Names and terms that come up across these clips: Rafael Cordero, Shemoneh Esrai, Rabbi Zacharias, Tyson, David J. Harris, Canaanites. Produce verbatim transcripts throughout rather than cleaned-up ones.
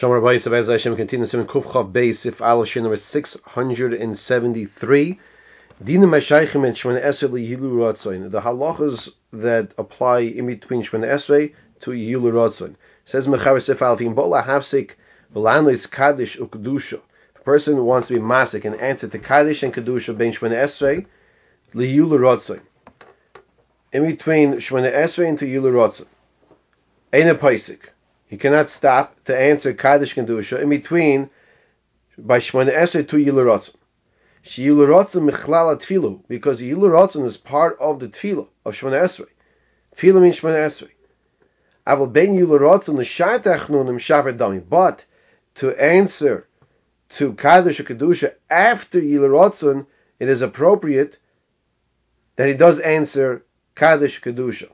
Shamar Bayis of Ezra Hashem continues in Kufchav Beis if Al Shin number six hundred and seventy three. Dina Meshaychim and Shemoneh Esrai li Ye'hui li'ratzon. The halachas that apply in between Shemoneh Esrai to Ye'hui li'ratzon. Says Mechaber Sefer Aleph Im Bo'la Hafsik V'Lanos Kaddish U'Kedusha. The person who wants to be masik and answer to Kaddish and Kedusha ben Shemoneh Esrai li Ye'hui li'ratzon. In between Shemoneh Esrei and to Ye'hui li'ratzon. Ein Paisik. He cannot stop to answer Kaddish Kedusha in between by Shemoneh Esrei to Ye'hui li'ratzon. She Ye'hui li'ratzon michlal ha'tfilu, because Ye'hui li'ratzon is part of the tefillah of Shemoneh Esrei. Tefillah means Shemoneh Esrei. Aval ben Ye'hui li'ratzon l'shar ha'chnunim shaper dami. But to answer to Kaddish or Kedusha after Ye'hui li'ratzon, it is appropriate that he does answer Kaddish Kedusha.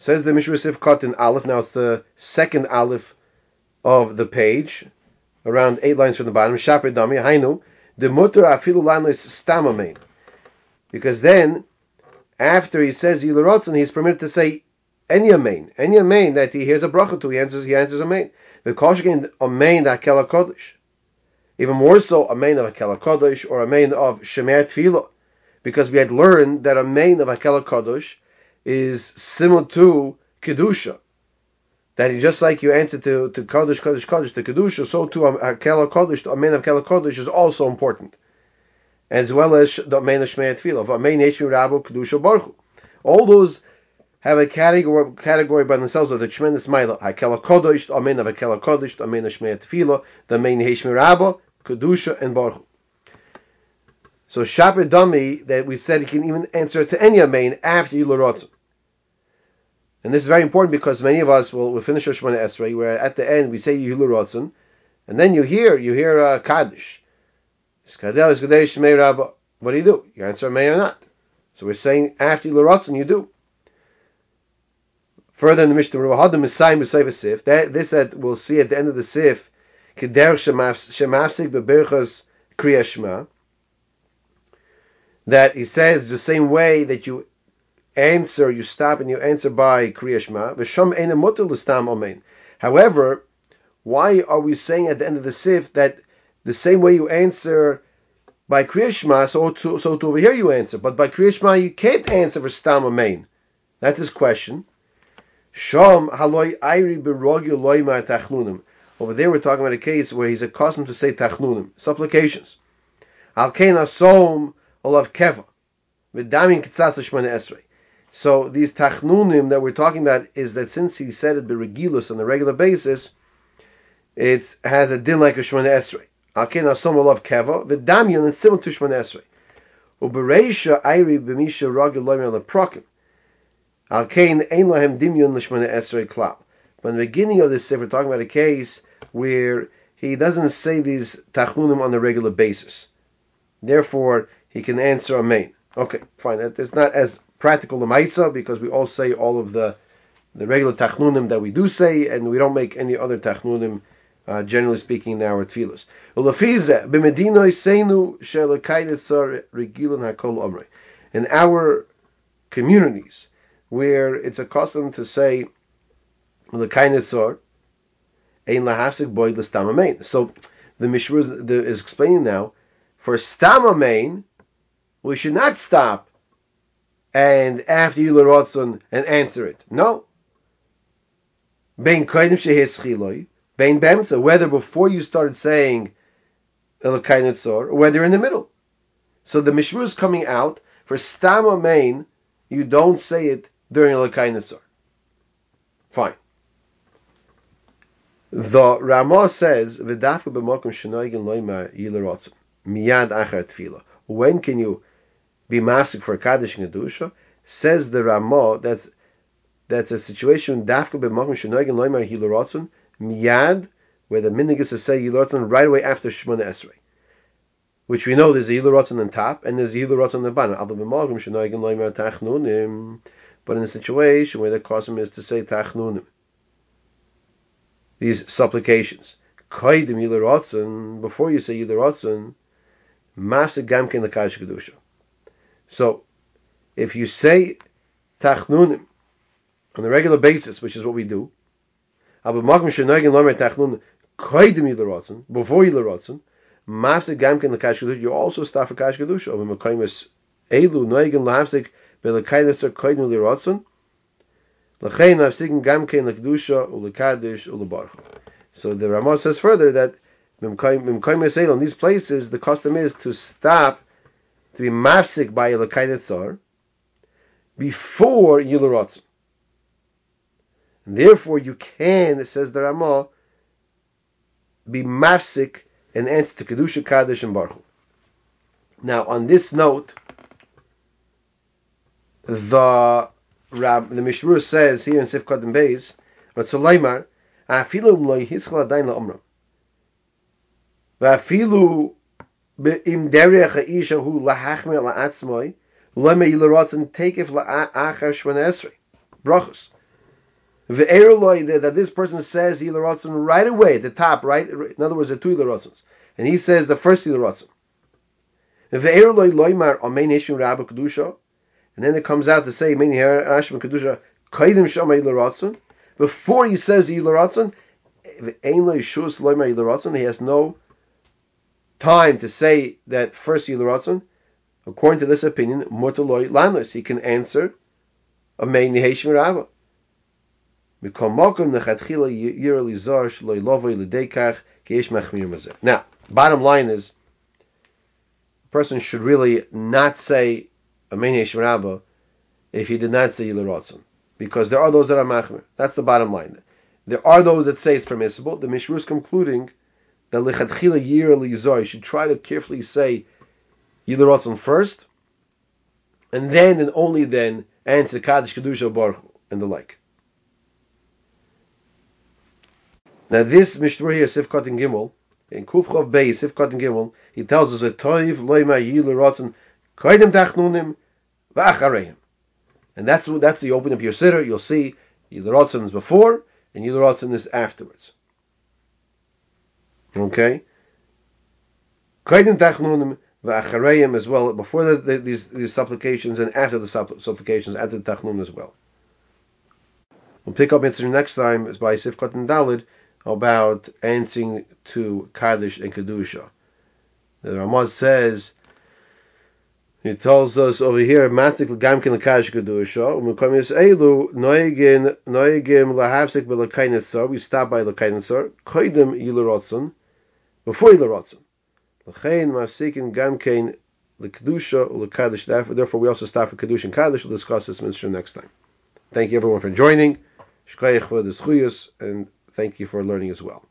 Says the Mishra Sif Katan Aleph. Now it's the second Aleph of the page, around eight lines from the bottom. Shaper Dami Hainu the Mutter Afilu Lanos Stamamein, because then after he says Ye'hui li'ratzon, he's permitted to say any amein, any amein that he hears a bracha to. He answers, he answers amein. The Koshkin amein Hakel Hakodesh, even more so amein of Hakel Hakodesh or amein of Shemer Tefillah, because we had learned that amein of Hakel Hakodesh is similar to Kedusha. That just like you answer to, to Kodesh, Kodesh, Kodesh, to Kedusha, so to Hakel HaKodesh, the Amen of Hakel HaKodesh is also important. As well as the Amen of Shmei HaTefillah, of Amen Yeshmi Rabbo, Kedusha Baruch Hu. All those have a category, category by themselves of the tremendous Maila. Hakel HaKodesh, the Amen of Hakel HaKodesh, the Amen of Shmei HaTefillah, the Amen Yeshmi Rabbo, Kedusha, and Baruch Hu. So Shaper Dami, that we said he can even answer to any Amen after Ye'hui li'ratzon. And this is very important because many of us will we'll finish our Shemoneh Esrei, where at the end we say Ye'hui li'ratzon, and then you hear you hear uh, Kaddish. What do you do? You answer Amen or not? So we're saying after Ye'hui li'ratzon you do. Further in the Mishnah, that this that we'll see at the end of the Sif, that he says the same way that you answer, you stop and you answer by Kriya Shema. V'sham ein mutar l'stam amen. However, why are we saying at the end of the Sif that the same way you answer by Kriya Shema, so to, so to over here you answer, but by Kriya Shema you can't answer for stam amen? That's his question. Sham haloi ayri b'rogi loy ma tachnunim. Over there we're talking about a case where he's accustomed to say tachnunim, supplications. Al kein asom olav keva v'damin kitzas l'shmanei esrei. So these tachnunim that we're talking about is that since he said it beregilus on a regular basis, it has a din like a Shemoneh Esrei. Al kein asom olav keva v'damyon, and similar to Shemoneh Esrei. Ubereisha ayri b'misha ragil loymer leprokim. Al kein ein lahem dimyon l'Shemoneh Esrei klal. But in the beginning of this sif, we're talking about a case where he doesn't say these tachnunim on a regular basis. Therefore, he can answer amen. Okay, fine. It's not as practical l'maisa, because we all say all of the the regular tachnunim that we do say, and we don't make any other tachnunim, uh, generally speaking, in our tefillos. In our communities, where it's accustomed to say l'kainitzor, ein lahafsik boy l'stam amen. So the Mishmur is explaining now, for stam amen, we should not stop and after Ye'hui li'ratzon and answer it. No. Bein kodim shehes chiloi, bein b'emtza, whether before you started saying Elokai Nitzor, or whether in the middle. So the Mishmur is coming out, for stam amen, you don't say it during Elokai Nitzor. Fine. The Ramah says, V'dafka b'mokum shenoigin loyma Ye'hui li'ratzon, miyad achar tefila. When can you be masik for Kaddish and Kedusha? Says the Ramah, that's that's a situation dafka b'makom shenoigin loymer Ye'hui li'ratzon miyad, where the minhag is to say Ye'hui li'ratzon right away after Shemoneh Esrei, which we know there's Ye'hui li'ratzon on top and there's Ye'hui li'ratzon on the bottom. Although b'makom shenoigin loymer tachnunim, but in a situation where the custom is to say tachnunim, these supplications kodim Ye'hui li'ratzon, before you say Ye'hui li'ratzon masik gamkein l'Kaddish Kedusha. So, if you say tachnunim on a regular basis, which is what we do, but koidim yilarotzen, before yilarotzen, mafsik gamkin l'kash kedusha. You also start for kash kedusha over mekaymes elu noigin lahafsik belakayneser koidim yilarotzen. L'chein hafsikin gamkin l'kedusha u'lekadish u'lebaruch. So the Ramah says further that mekaymes elu in these places the custom is to stop to be mafsik by l'kayneser before yilarotzen. And therefore, you can, says the Ramah, be mafsik and answer to Kedusha, Kaddish, and Baruch Hu. Now, on this note, the Rab, the Mishmur says here in Sif Kodim Beis, Ratzulaymar, Afilu mloi hitzchel adayin la'omram. V'afilu be'im derech ha'ishahu la'achmer la'atzmoi, leme yilarotzen tekef la'achar Shemoneh Esrei. Brachos. Ve'eroloi, that this person says yilarotzen right away at the top, right? In other words, there are two yilarotzens, and he says the first yilarotzen. Ve'eroloi loymar amen heshim rabba kedusha, and then it comes out to say amen heshim kedusha kaidim shama yilarotzen before he says yilarotzen. Ve'ein lo yishus loymar yilarotzen, he has no time to say that first yilarotzen. According to this opinion, mortaloi lanos, he can answer amen heshim rabba. Now, bottom line is, a person should really not say Amen Yeshim Rabba if he did not say Yilaratzon, because there are those that are machmir. That's the bottom line. There are those that say it's permissible. The Mishmur is concluding that Lechatchila Yirali Zor, you should try to carefully say Yilaratzon first, and then and only then answer Kaddish Kedusha Baruch Hu and the like. Now this Mishmur here, Sifkat and Gimel, in Kufchov Bey, Sifkat and Gimel, he tells us that Toiv Loima Yilarotzen Koidim Tachnunim V'Achareim, and that's that's the open up your sitter. You'll see Yilarotzen is before and Yilarotzen is afterwards. Okay, Koidim Tachnunim V'Achareim as well, before the, the, these these supplications and after the supplications, after the Tachnun as well. We'll pick up answering next time is by Sifkat and Dalid, about answering to Kaddish and Kedusha. The Ramad says, he tells us over here, Masik l'gamkin l'kadosh kedusha, u'mekomis elu noegim noegim lahavsik b'lekainetsar. We stop by lekainetsar. Koidim yilarotzen, before yilarotzen. L'chein mafsikin gamkin l'kedusha u'lekadosh. Therefore, we also stop for Kedusha and Kaddish. We'll discuss this ministry next time. Thank you everyone for joining. Shkoyach for the schuyas and. Thank you for learning as well.